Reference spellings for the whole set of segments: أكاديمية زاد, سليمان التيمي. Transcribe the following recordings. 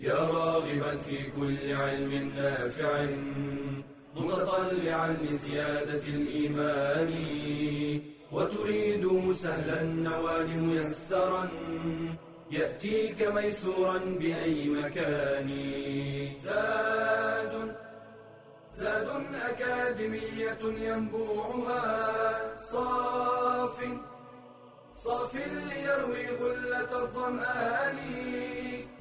يا راغبا في كل علم نافع متطلعا لزيادة الإيمان وتريد سهلا النوال ميسرا يأتيك ميسورا بأي مكان زاد أكاديمية ينبوعها صاف ليروي غلة الظمآن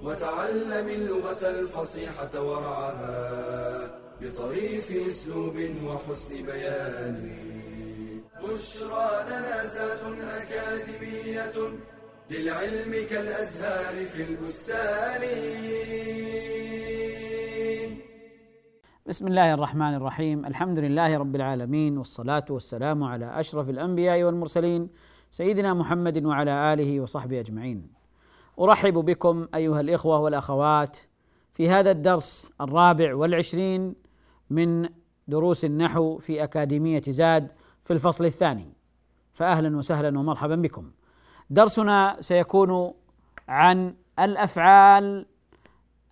وتعلم اللغة الفصيحة ورعاها بطريف أسلوب وحسن بيان بشرى لنا زاد أكاديمية للعلم كالأزهار في البستان. بسم الله الرحمن الرحيم، الحمد لله رب العالمين، والصلاة والسلام على أشرف الأنبياء والمرسلين سيدنا محمد وعلى آله وصحبه أجمعين. أرحب بكم أيها الإخوة والأخوات في هذا الدرس 24 من دروس النحو في أكاديمية زاد في الفصل الثاني، فأهلا وسهلا ومرحبا بكم. درسنا سيكون عن الأفعال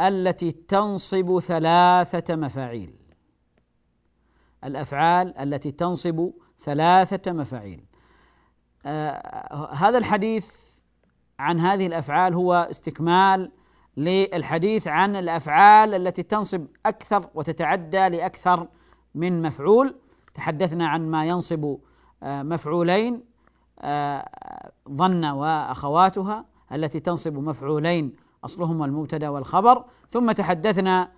التي تنصب ثلاثة مفاعيل. الأفعال التي تنصب ثلاثة مفاعيل. هذا الحديث عن هذه الأفعال هو استكمال للحديث عن الأفعال التي تنصب أكثر وتتعدى لأكثر من مفعول. تحدثنا عن ما ينصب مفعولين، ظن وأخواتها التي تنصب مفعولين أصلهما المبتدأ والخبر، ثم تحدثنا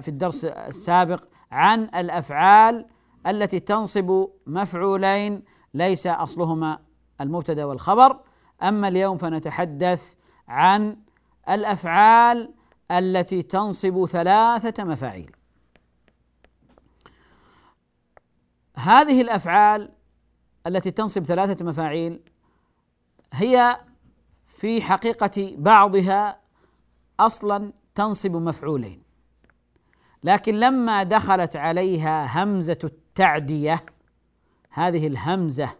في الدرس السابق عن الأفعال التي تنصب مفعولين ليس أصلهما المبتدأ والخبر. أما اليوم فنتحدث عن الأفعال التي تنصب ثلاثة مفاعيل. هذه الأفعال التي تنصب ثلاثة مفاعيل هي في حقيقة بعضها أصلا تنصب مفعولين، لكن لما دخلت عليها همزة التعدية، هذه الهمزة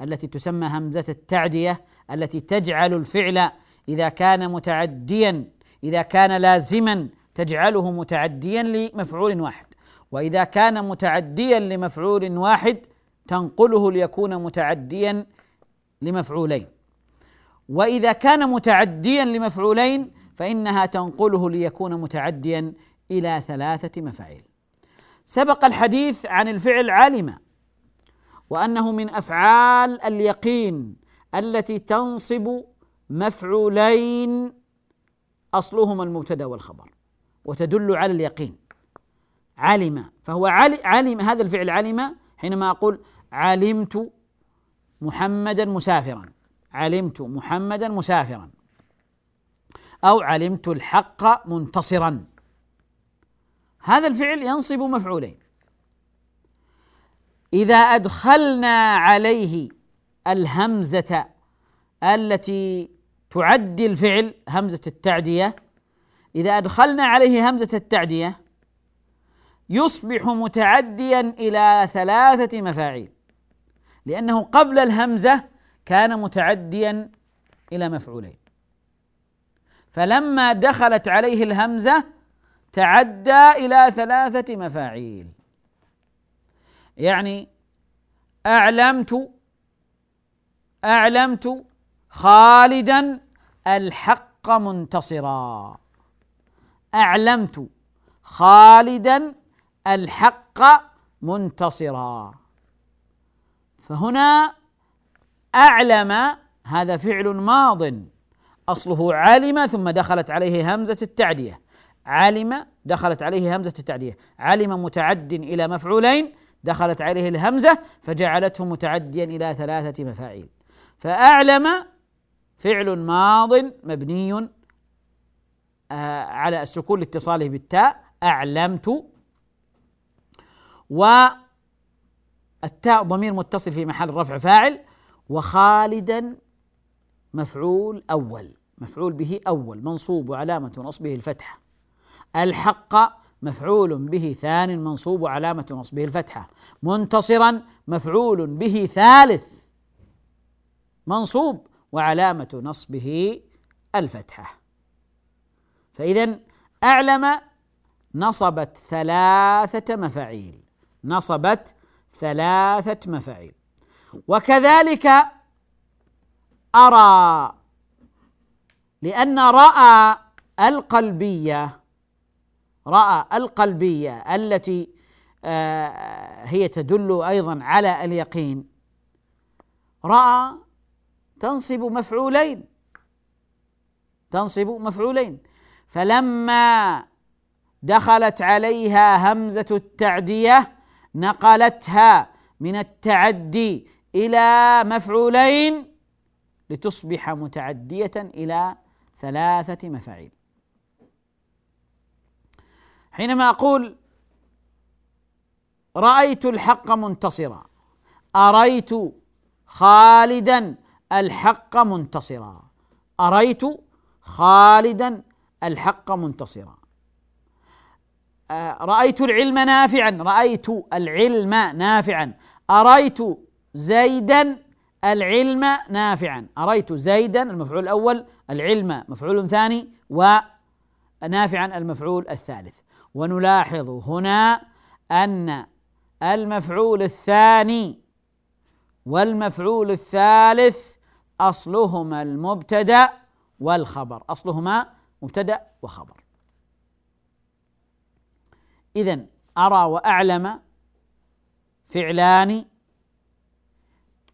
التي تسمى همزة التعدية التي تجعل الفعل إذا كان متعديا، إذا كان لازما تجعله متعديا لمفعول واحد، وإذا كان متعديا لمفعول واحد تنقله ليكون متعديا لمفعولين، وإذا كان متعديا لمفعولين فإنها تنقله ليكون متعديا إلى ثلاثة مفاعيل. سبق الحديث عن الفعل علم، وأنه من أفعال اليقين التي تنصب مفعولين أصلهما المبتدأ والخبر وتدل على اليقين. علم، فهو علم، هذا الفعل علم. حينما أقول علمت محمدا مسافرا، علمت محمدا مسافرا، أو علمت الحق منتصرا، هذا الفعل ينصب مفعولين. إذا أدخلنا عليه الهمزة التي تعدي الفعل، همزة التعدية، إذا أدخلنا عليه همزة التعدية يصبح متعديا إلى ثلاثة مفاعيل، لأنه قبل الهمزة كان متعديا إلى مفعولين، فلما دخلت عليه الهمزة تعدى إلى ثلاثة مفاعيل. يعني أعلمت خالدا الحق منتصرا، أعلمت خالدا الحق منتصرا. فهنا أعلم هذا فعل ماض أصله علم، ثم دخلت عليه همزة التعدية. علم دخلت عليه همزة التعدية، علم متعد إلى مفعولين، دخلت عليه الهمزة فجعلته متعديا إلى ثلاثة مفاعيل. فأعلم فعل ماض مبني على السكون لاتصاله بالتاء، أعلمت، والتاء ضمير متصل في محل رفع فاعل، وخالدا مفعول أول، مفعول به أول منصوب وعلامة نصبه الفتحة. الحق مفعول به ثان منصوب وعلامة نصبه الفتحة. منتصرا مفعول به ثالث منصوب وعلامة نصبه الفتحة. فإذا أعلم نصبت ثلاثة مفاعيل، نصبت ثلاثة مفاعيل. وكذلك أرى، لأن رأى القلبية، رأى القلبية التي هي تدل أيضا على اليقين، رأى تنصب مفعولين، تنصب مفعولين، فلما دخلت عليها همزة التعدية نقلتها من التعدي إلى مفعولين لتصبح متعدية إلى ثلاثة مفاعيل. حينما أقول رأيت الحق منتصرا، أريت خالدا الحق منتصرا، أريت خالدا الحق منتصرا. رأيت العلم نافعا، رأيت العلم نافعا، أريت زيدا العلم نافعا، أريت زيدا المفعول الأول، العلم مفعول ثاني، ونافعا المفعول الثالث. ونلاحظ هنا أن المفعول الثاني والمفعول الثالث أصلهما المبتدأ والخبر، أصلهما مبتدأ وخبر. إذن أرى وأعلم فعلان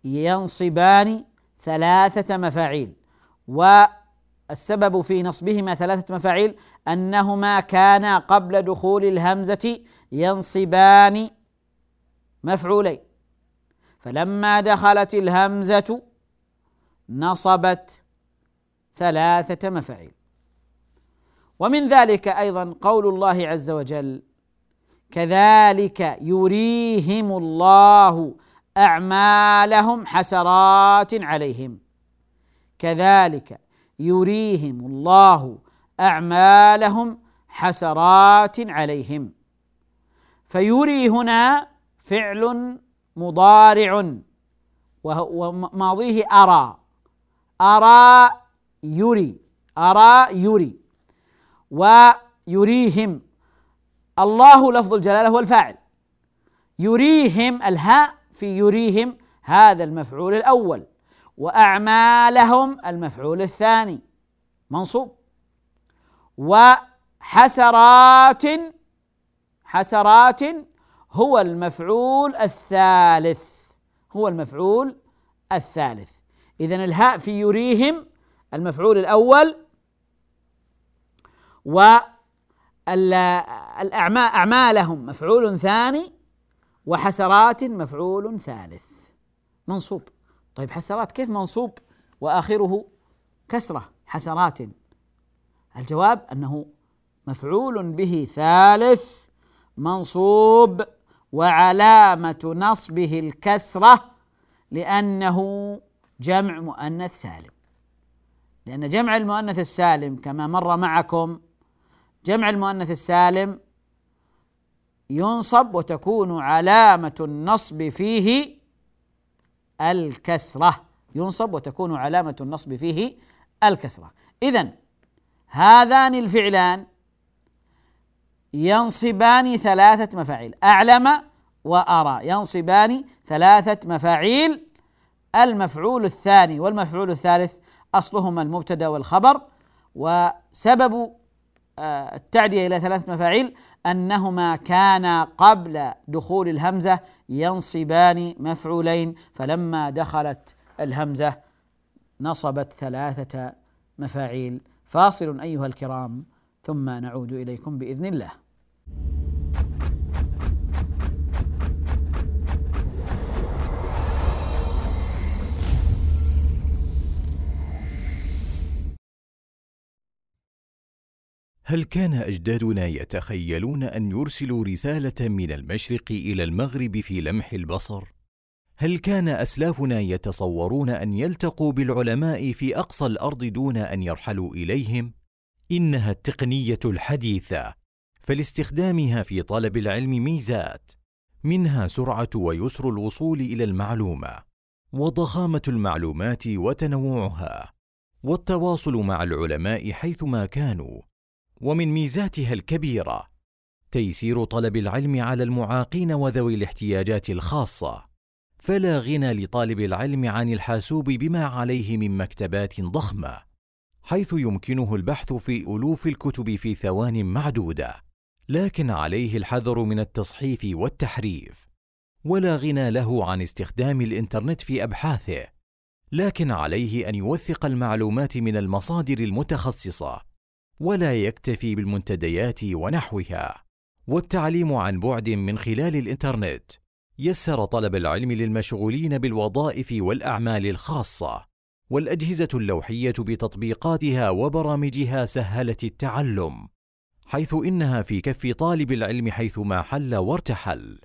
ينصبان ثلاثة مفاعيل، والسبب في نصبهما ثلاثة مفاعيل أنهما كانا قبل دخول الهمزة ينصبان مفعولين، فلما دخلت الهمزة نصبت ثلاثة مفاعيل. ومن ذلك أيضا قول الله عز وجل كذلك يريهم الله أعمالهم حسرات عليهم، كذلك يريهم الله أعمالهم حسرات عليهم. فيري هنا فعل مضارع وماضيه أرى، أرى يري، أرى يري. ويريهم، الله لفظ الجلالة هو الفاعل، يريهم الهاء في يريهم هذا المفعول الأول، وأعمالهم المفعول الثاني منصوب، وحسرات، حسرات هو المفعول الثالث، هو المفعول الثالث. إذن الهاء في يريهم المفعول الأول، أعمالهم مفعول ثاني، وحسرات مفعول ثالث منصوب. طيب حسرات كيف منصوب وآخره كسرة؟ حسرات، الجواب أنه مفعول به ثالث منصوب، وعلامة نصبه الكسرة لأنه جمع مؤنث سالم، لأن جمع المؤنث السالم كما مر معكم، جمع المؤنث السالم ينصب وتكون علامة النصب فيه الكسرة، ينصب وتكون علامة النصب فيه الكسرة. إذن هذان الفعلان ينصبان ثلاثة مفاعيل، أعلم وأرى ينصبان ثلاثة مفاعيل، المفعول الثاني والمفعول الثالث أصلهما المبتدأ والخبر، وسبب التعدية إلى ثلاثة مفاعيل أنهما كانا قبل دخول الهمزة ينصبان مفعولين، فلما دخلت الهمزة نصبت ثلاثة مفاعيل. فاصل أيها الكرام ثم نعود إليكم بإذن الله. هل كان أجدادنا يتخيلون أن يرسلوا رسالة من المشرق إلى المغرب في لمح البصر؟ هل كان أسلافنا يتصورون أن يلتقوا بالعلماء في أقصى الأرض دون أن يرحلوا إليهم؟ إنها التقنية الحديثة، فلاستخدامها في طلب العلم ميزات، منها سرعة ويسر الوصول إلى المعلومة، وضخامة المعلومات وتنوعها، والتواصل مع العلماء حيثما كانوا، ومن ميزاتها الكبيرة تيسير طلب العلم على المعاقين وذوي الاحتياجات الخاصة، فلا غنى لطالب العلم عن الحاسوب بما عليه من مكتبات ضخمة، حيث يمكنه البحث في ألوف الكتب في ثوان معدودة، لكن عليه الحذر من التصحيف والتحريف. ولا غنى له عن استخدام الإنترنت في أبحاثه، لكن عليه أن يوثق المعلومات من المصادر المتخصصة، ولا يكتفي بالمنتديات ونحوها. والتعليم عن بعد من خلال الإنترنت يسر طلب العلم للمشغولين بالوظائف والأعمال الخاصة، والأجهزة اللوحية بتطبيقاتها وبرامجها سهلت التعلم، حيث إنها في كف طالب العلم حيثما حل وارتحل.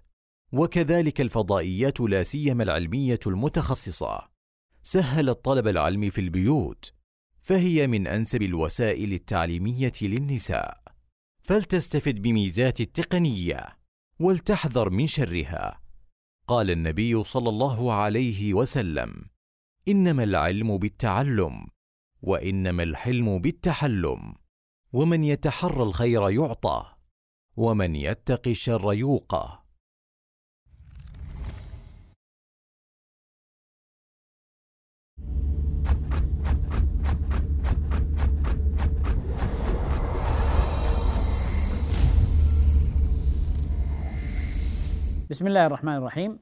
وكذلك الفضائيات لا سيما العلمية المتخصصة سهلت طلب العلم في البيوت، فهي من أنسب الوسائل التعليمية للنساء. فلتستفد بميزات التقنية ولتحذر من شرها. قال النبي صلى الله عليه وسلم: إنما العلم بالتعلم، وإنما الحلم بالتحلم، ومن يتحرى الخير يعطى، ومن يتقي الشر يوقى. بسم الله الرحمن الرحيم.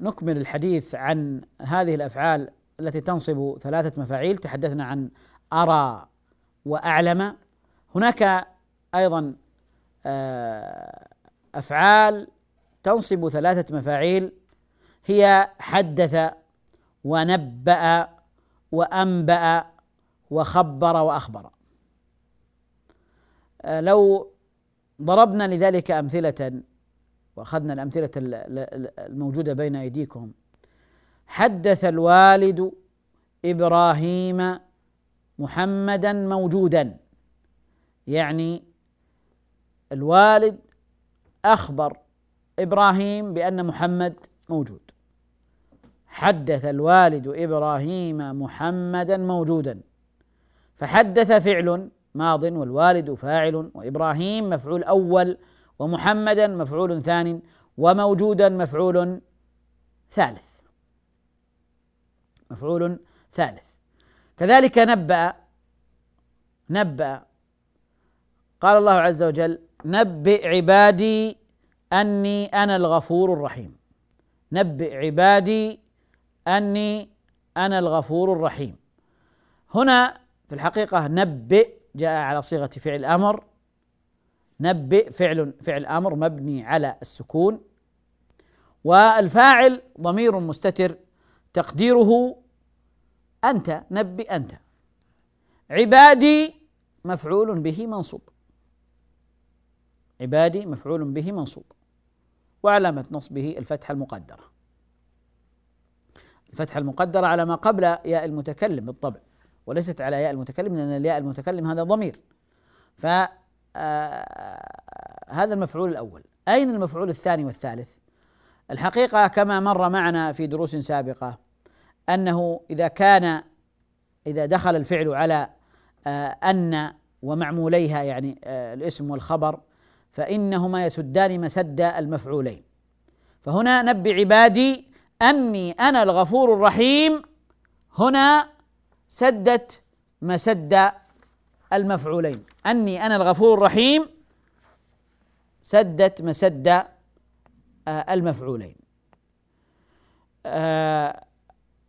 نكمل الحديث عن هذه الأفعال التي تنصب ثلاثة مفاعيل. تحدثنا عن أرى وأعلم. هناك أيضا أفعال تنصب ثلاثة مفاعيل، هي حدث ونبأ وأنبأ وخبر وأخبر. لو ضربنا لذلك أمثلة وأخذنا الأمثلة الموجودة بين أيديكم: حدث الوالد إبراهيم محمدا موجودا، يعني الوالد أخبر إبراهيم بأن محمد موجود. حدث الوالد إبراهيم محمدا موجودا، فحدث فعل ماض والوالد فاعل وإبراهيم مفعول أول ومحمدا مفعول ثان وموجودا مفعول ثالث كذلك نبأ قال الله عز وجل: نبئ عبادي أني أنا الغفور الرحيم. هنا في الحقيقة نبئ جاء على صيغة فعل أمر. نبئ فعل أمر مبني على السكون، والفاعل ضمير مستتر تقديره أنت. نبئ أنت. عبادي مفعول به منصوب، وعلامة نصبه الفتحة المقدرة، على ما قبل ياء المتكلم بالطبع، وليست على ياء المتكلم، لأن الياء المتكلم هذا ضمير. هذا المفعول الأول. أين المفعول الثاني والثالث؟ الحقيقة كما مر معنا في دروس سابقة أنه إذا دخل الفعل على أن ومعموليها، يعني الاسم والخبر، فإنهما يسدان مسد المفعولين. فهنا نبئ عبادي أني أنا الغفور الرحيم هنا سدت مسد المفعولين. أني أنا الغفور الرحيم سدت مسد المفعولين.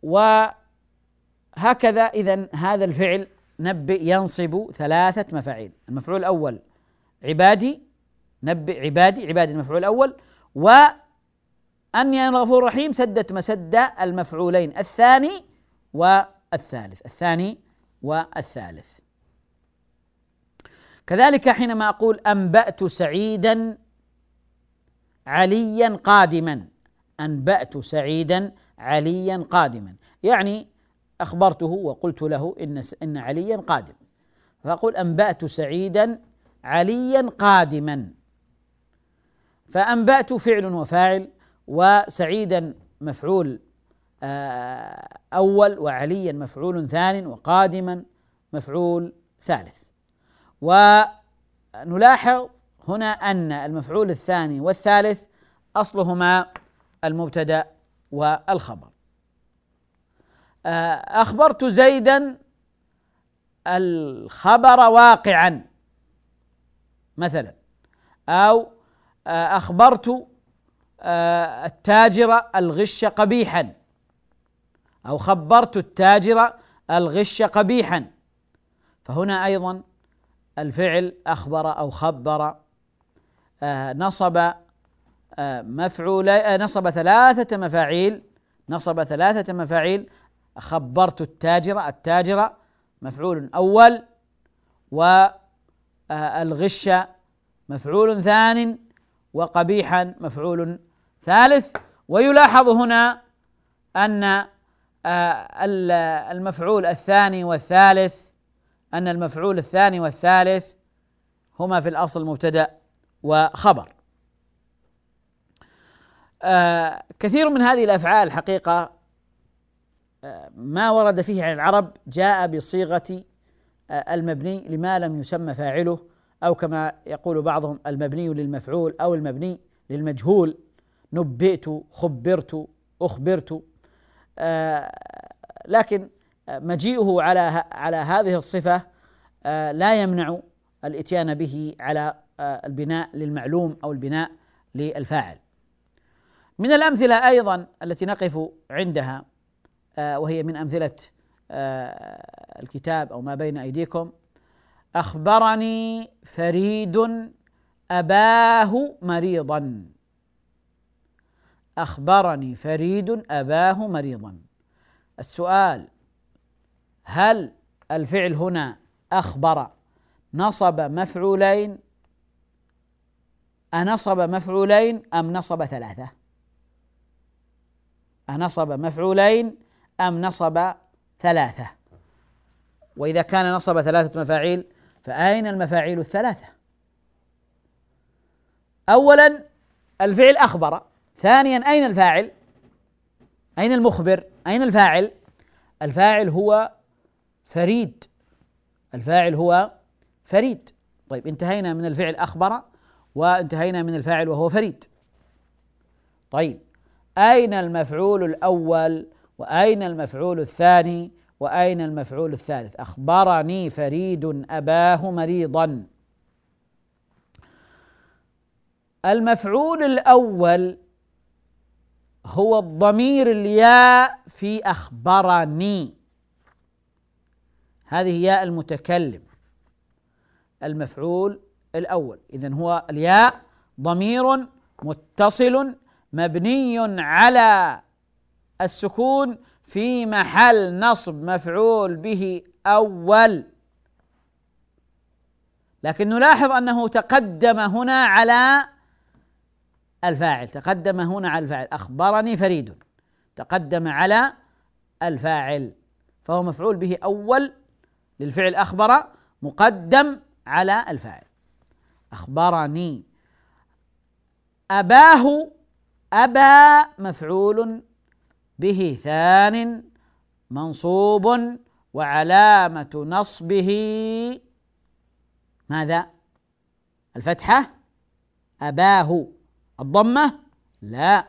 وهكذا إذن هذا الفعل نبئ ينصب ثلاثة مفاعيل: المفعول الأول عبادي، نبئ عبادي، عبادي المفعول الأول، وأني أنا الغفور الرحيم سدت مسد المفعولين الثاني والثالث كذلك حينما أقول أنبأت سعيدا عليا قادما، يعني أخبرته وقلت له إن عليا قادم، فأقول أنبأت سعيدا عليا قادما. فأنبأت فعل وفاعل، وسعيدا مفعول أول، وعليا مفعول ثان، وقادما مفعول ثالث. ونلاحظ هنا أن المفعول الثاني والثالث أصلهما المبتدأ والخبر. أخبرت زيدا الخبر واقعا مثلا، أو أخبرت التاجر الغش قبيحا، أو خبرت التاجر الغش قبيحا، فهنا أيضا الفعل أخبر أو خبر نصب ثلاثة مفاعيل، خبرت التاجر، مفعول أول، والغش مفعول ثان، وقبيحا مفعول ثالث. ويلاحظ هنا أن المفعول الثاني والثالث هما في الأصل مبتدأ وخبر. كثير من هذه الأفعال حقيقة ما ورد فيه عن العرب جاء بصيغة المبني لما لم يسمى فاعله، أو كما يقول بعضهم المبني للمفعول أو المبني للمجهول. نبئت، خبرت، أخبرت، لكن مجيئه على هذه الصفة لا يمنع الإتيان به على البناء للمعلوم أو البناء للفاعل. من الأمثلة أيضا التي نقف عندها وهي من أمثلة الكتاب أو ما بين أيديكم: أخبرني فريد أباه مريضا. السؤال: هل الفعل هنا أخبر نصب مفعولين، أم نصب ثلاثة؟ وإذا كان نصب ثلاثة مفاعيل فأين المفاعيل الثلاثة؟ أولا الفعل أخبر، ثانيا أين الفاعل؟ أين المخبر؟ أين الفاعل؟ الفاعل هو فريد، طيب، انتهينا من الفعل أخبر وانتهينا من الفاعل وهو فريد. طيب، أين المفعول الأول وأين المفعول الثاني وأين المفعول الثالث؟ أخبرني فريد أباه مريضا. المفعول الأول هو الضمير الياء في أخبرني، هذه ياء المتكلم. المفعول الأول إذن هو الياء، ضمير متصل مبني على السكون في محل نصب مفعول به أول، لكن نلاحظ أنه تقدم هنا على الفاعل، أخبرني فريد تقدم على الفاعل، فهو مفعول به أول للفعل أخبر مقدم على الفاعل. أخبرني أباه، أبى مفعول به ثان منصوب، وعلامة نصبه ماذا؟ الفتحة. أباه الضمة؟ لا،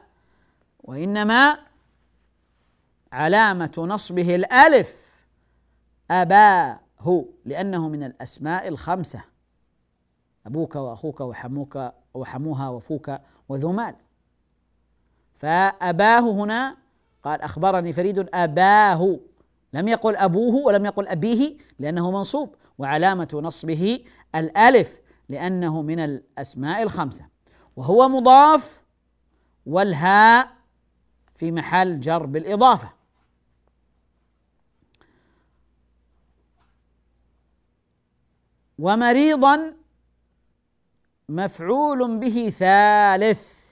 وإنما علامة نصبه الألف، أباه، لأنه من الأسماء الخمسة: أبوك وأخوك وحموك وحموها وفوك وذو مال. فأباه هنا، قال أخبرني فريد أباه، لم يقل أبوه ولم يقل أبيه لأنه منصوب، وعلامة نصبه الألف لأنه من الأسماء الخمسة، وهو مضاف، والهاء في محل جر بالإضافة. ومريضا مفعول به ثالث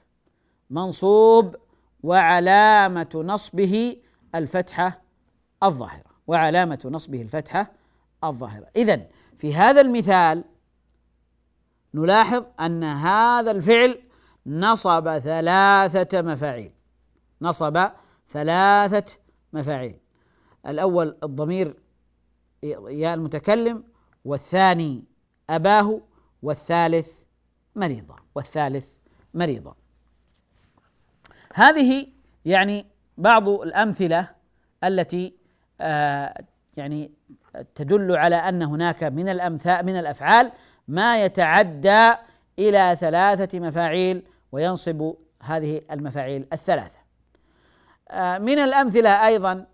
منصوب، وعلامة نصبه الفتحة الظاهرة، إذن في هذا المثال نلاحظ أن هذا الفعل نصب ثلاثة مفاعيل، الأول الضمير ياء المتكلم، والثاني أباه والثالث مريضة. هذه يعني بعض الأمثلة التي يعني تدل على أن هناك من الأفعال ما يتعدى إلى 3 مفاعيل وينصب هذه المفاعيل الثلاثة. من الأمثلة أيضا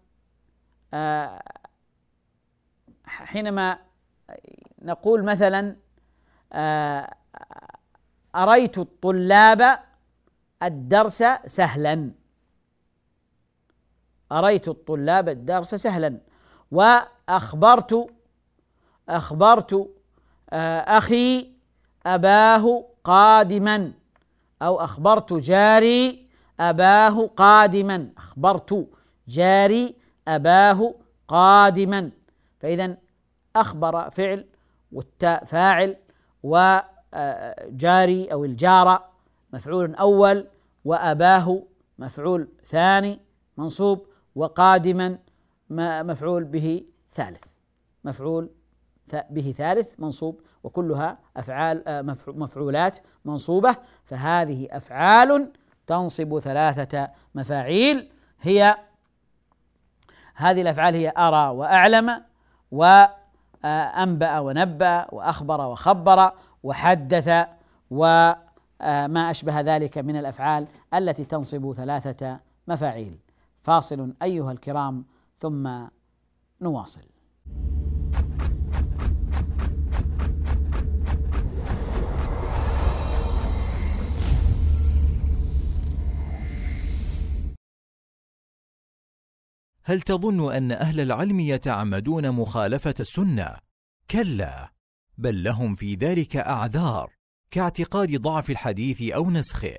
حينما نقول مثلا أريت الطلاب الدرس سهلا، أريت الطلاب الدرس سهلا، وأخبرت أخي أباه قادما، أو أخبرت جاري أباه قادما، أخبرت جاري أباه قادما. فإذا أخبر فعل والتاء فاعل، وجاري أو الجارة مفعول أول، وأباه مفعول ثاني منصوب، وقادما مفعول به ثالث، منصوب، وكلها أفعال مفعولات منصوبة. فهذه أفعال تنصب 3 مفاعيل، هي هذه الأفعال هي أرى وأعلم، وأنبأ ونبأ، وأخبر وخبر، وحدث، وما أشبه ذلك من الأفعال التي تنصب 3 مفاعيل. فاصل أيها الكرام ثم نواصل. هل تظن أن أهل العلم يتعمدون مخالفة السنة؟ كلا، بل لهم في ذلك أعذار كاعتقاد ضعف الحديث أو نسخه.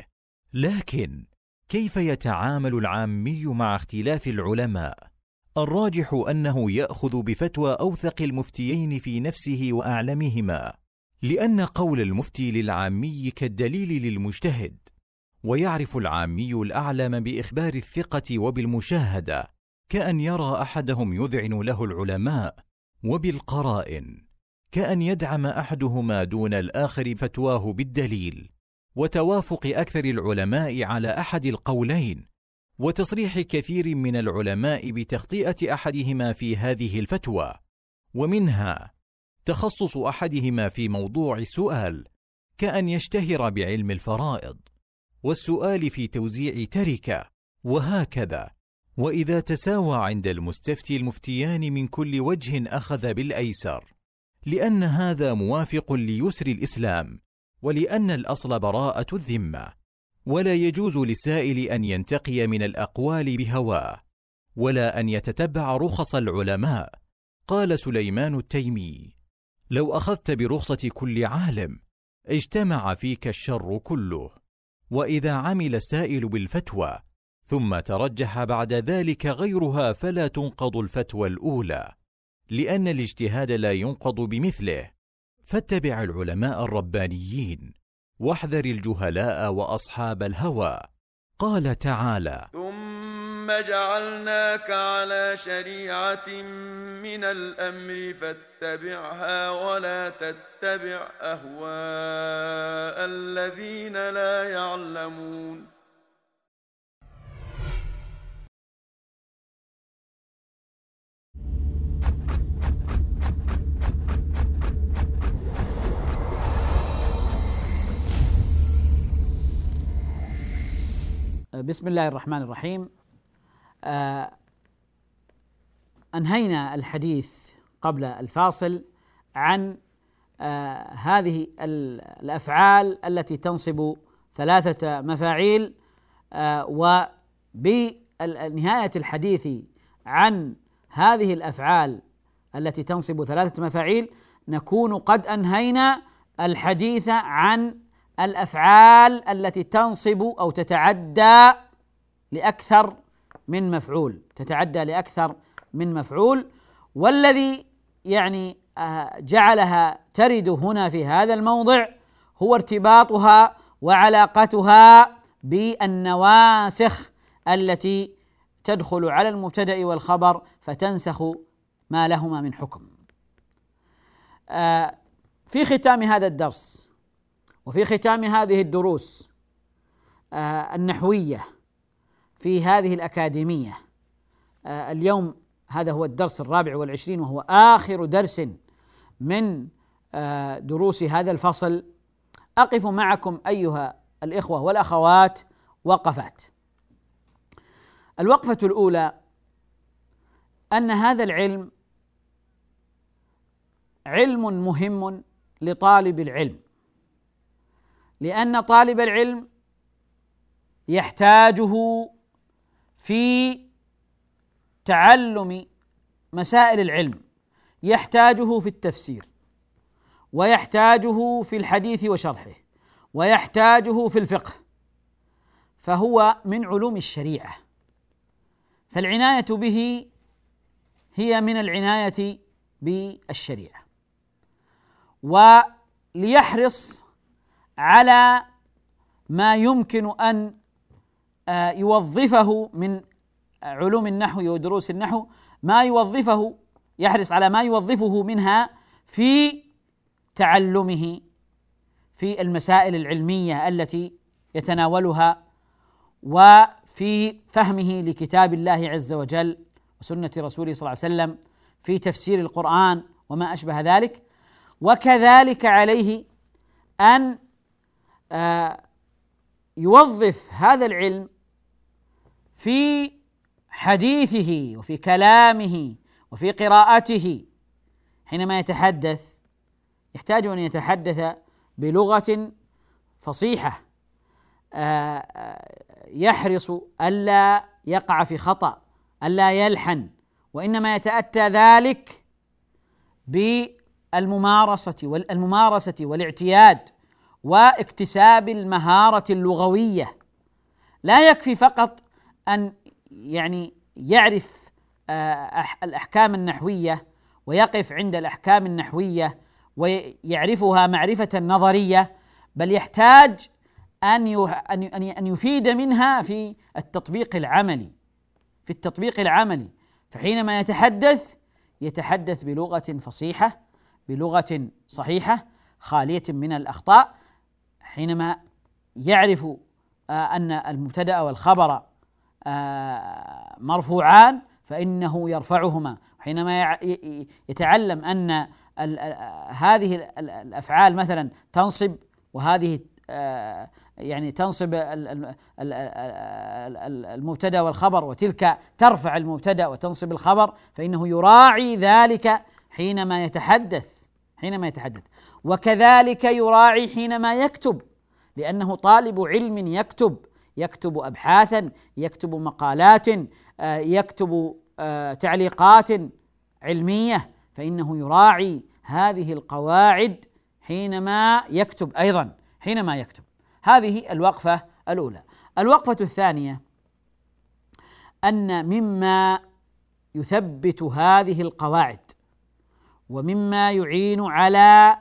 لكن كيف يتعامل العامي مع اختلاف العلماء؟ الراجح أنه يأخذ بفتوى أوثق المفتيين في نفسه وأعلمهما، لأن قول المفتي للعامي كالدليل للمجتهد، ويعرف العامي الأعلم بإخبار الثقة وبالمشاهدة، كأن يرى أحدهم يذعن له العلماء، وبالقرائن، كأن يدعم أحدهما دون الآخر فتواه بالدليل، وتوافق أكثر العلماء على أحد القولين، وتصريح كثير من العلماء بتخطئة أحدهما في هذه الفتوى، ومنها تخصص أحدهما في موضوع سؤال، كأن يشتهر بعلم الفرائض، والسؤال في توزيع تركة، وهكذا. وإذا تساوى عند المستفتي المفتيان من كل وجه أخذ بالأيسر، لأن هذا موافق ليسر الإسلام، ولأن الأصل براءة الذمة، ولا يجوز للسائل أن ينتقي من الأقوال بهواه، ولا أن يتتبع رخص العلماء. قال سليمان التيمي: لو أخذت برخصة كل عالم اجتمع فيك الشر كله. وإذا عمل السائل بالفتوى ثم ترجح بعد ذلك غيرها فلا تنقض الفتوى الأولى، لأن الاجتهاد لا ينقض بمثله. فاتبع العلماء الربانيين، واحذر الجهلاء وأصحاب الهوى. قال تعالى: ثم جعلناك على شريعة من الأمر فاتبعها ولا تتبع أهواء الذين لا يعلمون. بسم الله الرحمن الرحيم. أنهينا الحديث قبل الفاصل عن هذه الأفعال التي تنصب 3 مفاعيل، وبنهاية الحديث عن هذه الأفعال التي تنصب 3 مفاعيل نكون قد أنهينا الحديث عن الأفعال التي تنصب أو تتعدى لأكثر من مفعول، والذي يعني جعلها ترد هنا في هذا الموضع هو ارتباطها وعلاقتها بالنواسخ التي تدخل على المبتدأ والخبر فتنسخ ما لهما من حكم. في ختام هذا الدرس وفي ختام هذه الدروس النحوية في هذه الأكاديمية، اليوم هذا هو الدرس 24 وهو آخر درس من دروس هذا الفصل، أقف معكم أيها الإخوة والأخوات وقفات. الوقفة الأولى أن هذا العلم علم مهم لطالب العلم، لأن طالب العلم يحتاجه في تعلم مسائل العلم، يحتاجه في التفسير، ويحتاجه في الحديث وشرحه، ويحتاجه في الفقه، فهو من علوم الشريعة، فالعناية به هي من العناية بالشريعة. وليحرص على ما يمكن أن يوظفه من علوم النحو ودروس النحو، ما يوظفه، يحرص على ما يوظفه منها في تعلمه في المسائل العلمية التي يتناولها، وفي فهمه لكتاب الله عز وجل وسنة رسوله صلى الله عليه وسلم، في تفسير القرآن وما أشبه ذلك. وكذلك عليه أن يوظف هذا العلم في حديثه وفي كلامه وفي قراءته، حينما يتحدث يحتاج أن يتحدث بلغة فصيحة، يحرص ألا يقع في خطأ، ألا يلحن، وإنما يتأتى ذلك بالممارسة والاعتياد واكتساب المهارة اللغوية. لا يكفي فقط أن يعرف الأحكام النحوية ويقف عند الأحكام النحوية ويعرفها معرفة نظرية، بل يحتاج أن يفيد منها في التطبيق العملي، في التطبيق العملي، فحينما يتحدث يتحدث بلغة فصيحة، بلغة صحيحة خالية من الأخطاء، حينما يعرف أن المبتدأ والخبر مرفوعان فإنه يرفعهما، حينما يتعلم أن هذه الأفعال مثلا تنصب، وهذه تنصب المبتدأ والخبر، وتلك ترفع المبتدأ وتنصب الخبر، فإنه يراعي ذلك حينما يتحدث، حينما يتحدث. وكذلك يراعي حينما يكتب، لأنه طالب علم يكتب، يكتب أبحاثا، يكتب مقالات، يكتب تعليقات علمية، فإنه يراعي هذه القواعد حينما يكتب أيضا، حينما يكتب. هذه الوقفة الأولى. الوقفة الثانية أن مما يثبت هذه القواعد ومما يعين على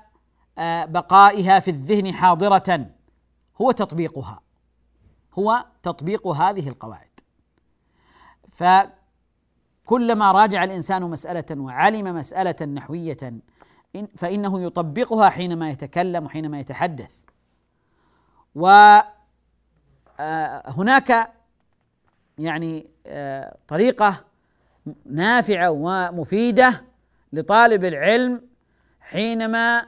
بقائها في الذهن حاضرة هو تطبيقها، هو تطبيق هذه القواعد. فكلما راجع الإنسان مسألة وعلم مسألة نحوية فإنه يطبقها حينما يتكلم وحينما يتحدث. وهناك طريقة نافعة ومفيدة لطالب العلم حينما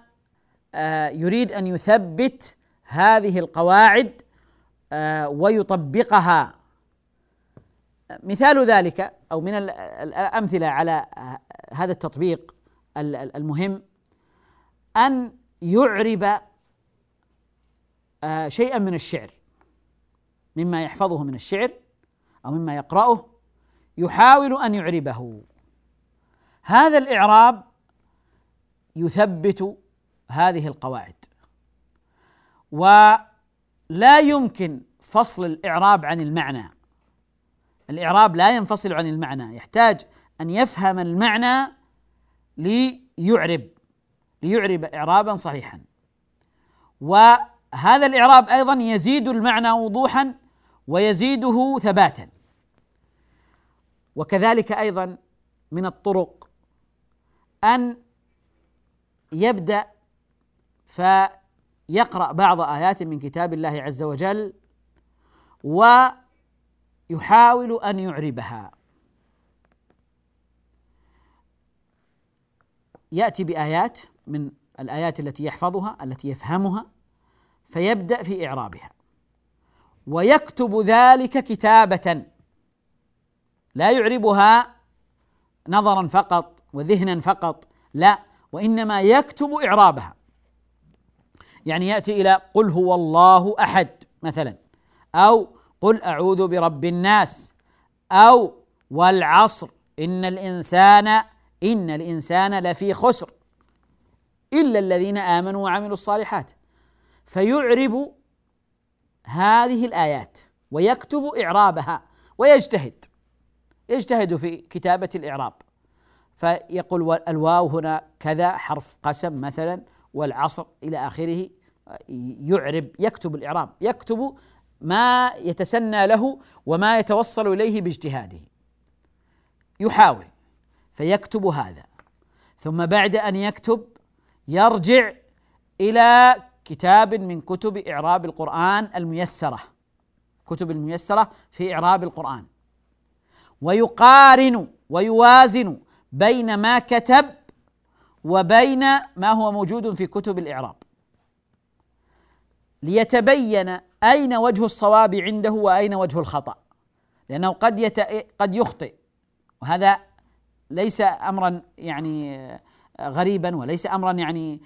يريد أن يثبت هذه القواعد ويطبقها. مثال ذلك أو من الأمثلة على هذا التطبيق المهم أن يعرب شيئا من الشعر، مما يحفظه من الشعر أو مما يقرأه يحاول أن يعربه. هذا الإعراب يثبت هذه القواعد، ولا يمكن فصل الإعراب عن المعنى، الإعراب لا ينفصل عن المعنى، يحتاج أن يفهم المعنى ليعرب إعرابا صحيحا. وهذا الإعراب أيضا يزيد المعنى وضوحا ويزيده ثباتا. وكذلك أيضا من الطرق أن يبدأ فيقرأ بعض آيات من كتاب الله عز وجل ويحاول أن يعربها، يأتي بآيات من الآيات التي يحفظها التي يفهمها فيبدأ في إعرابها، ويكتب ذلك كتابة لا يعربها نظرا فقط وذهنا فقط، لا، وإنما يكتب إعرابها، يعني يأتي إلى قل هو الله أحد مثلا، أو قل أعوذ برب الناس، أو والعصر إن الإنسان لفي خسر إلا الذين آمنوا وعملوا الصالحات، فيعرب هذه الآيات ويكتب إعرابها ويجتهد في كتابة الإعراب، فيقول الواو هنا كذا حرف قسم مثلا، والعصر إلى آخره، يعرب، يكتب الإعراب، يكتب ما يتسنى له وما يتوصل إليه باجتهاده، يحاول فيكتب هذا، ثم بعد أن يكتب يرجع إلى كتاب من كتب إعراب القرآن الميسرة، كتب الميسرة في إعراب القرآن، ويقارن ويوازن بين ما كتب وبين ما هو موجود في كتب الإعراب، ليتبين أين وجه الصواب عنده وأين وجه الخطأ، لأنه قد يخطئ، وهذا ليس أمرا يعني غريبا وليس أمرا يعني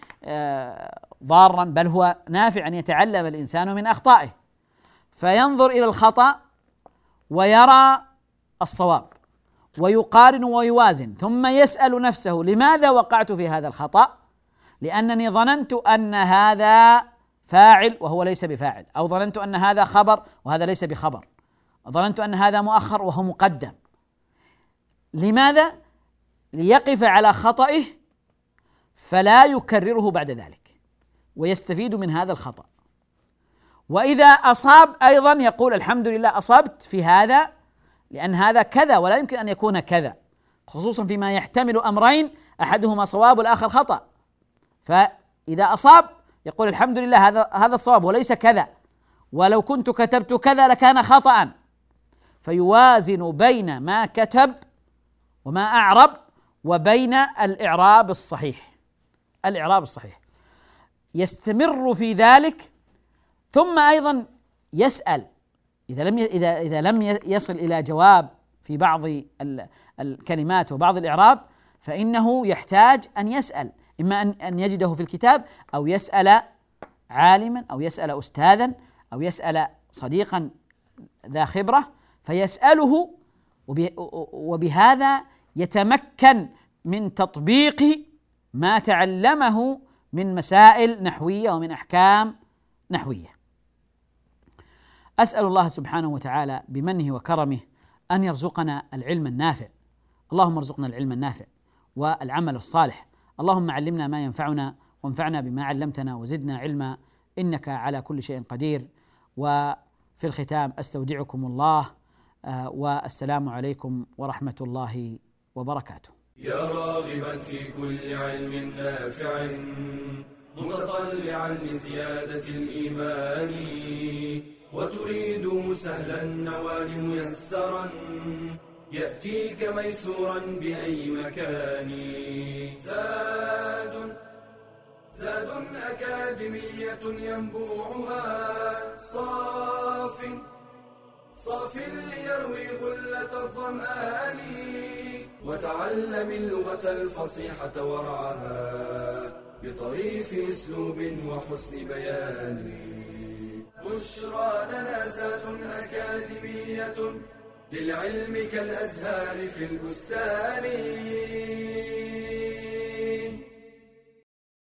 ضارا، بل هو نافع أن يتعلم الإنسان من أخطائه، فينظر إلى الخطأ ويرى الصواب ويقارن ويوازن، ثم يسأل نفسه لماذا وقعت في هذا الخطأ؟ لأنني ظننت أن هذا فاعل وهو ليس بفاعل، أو ظننت أن هذا خبر وهذا ليس بخبر، ظننت أن هذا مؤخر وهو مقدم، لماذا؟ ليقف على خطئه فلا يكرره بعد ذلك ويستفيد من هذا الخطأ، وإذا أصاب أيضا يقول الحمد لله أصبت في هذا، لأن هذا كذا ولا يمكن أن يكون كذا، خصوصا فيما يحتمل أمرين أحدهما صواب والآخر خطأ، فإذا أصاب يقول الحمد لله هذا الصواب وليس كذا، ولو كنت كتبت كذا لكان خطأ، فيوازن بين ما كتب وما أعرب وبين الإعراب الصحيح، يستمر في ذلك، ثم أيضا يسأل إذا لم يصل إلى جواب في بعض الكلمات وبعض الإعراب، فإنه يحتاج أن يسأل، إما أن يجده في الكتاب، أو يسأل عالما، أو يسأل أستاذا، أو يسأل صديقا ذا خبرة فيسأله، وبهذا يتمكن من تطبيق ما تعلمه من مسائل نحوية ومن أحكام نحوية. أسأل الله سبحانه وتعالى بمنه وكرمه أن يرزقنا العلم النافع، اللهم ارزقنا العلم النافع والعمل الصالح، اللهم علمنا ما ينفعنا وانفعنا بما علمتنا وزدنا علما، إنك على كل شيء قدير. وفي الختام أستودعكم الله، والسلام عليكم ورحمة الله وبركاته. يا راغبا في كل علم نافع، متطلعا لزيادة الإيمان، وتريد سهلا النوال ميسرا، يأتيك ميسورا بأي مكان. زاد أكاديمية ينبوعها صاف ليروي غلة الظمآن، وتعلم اللغة الفصيحة ورعاها بطريف أسلوب وحسن بيان. بشرى لنا زاد أكاديمية، للعلم كالأزهار في البستان.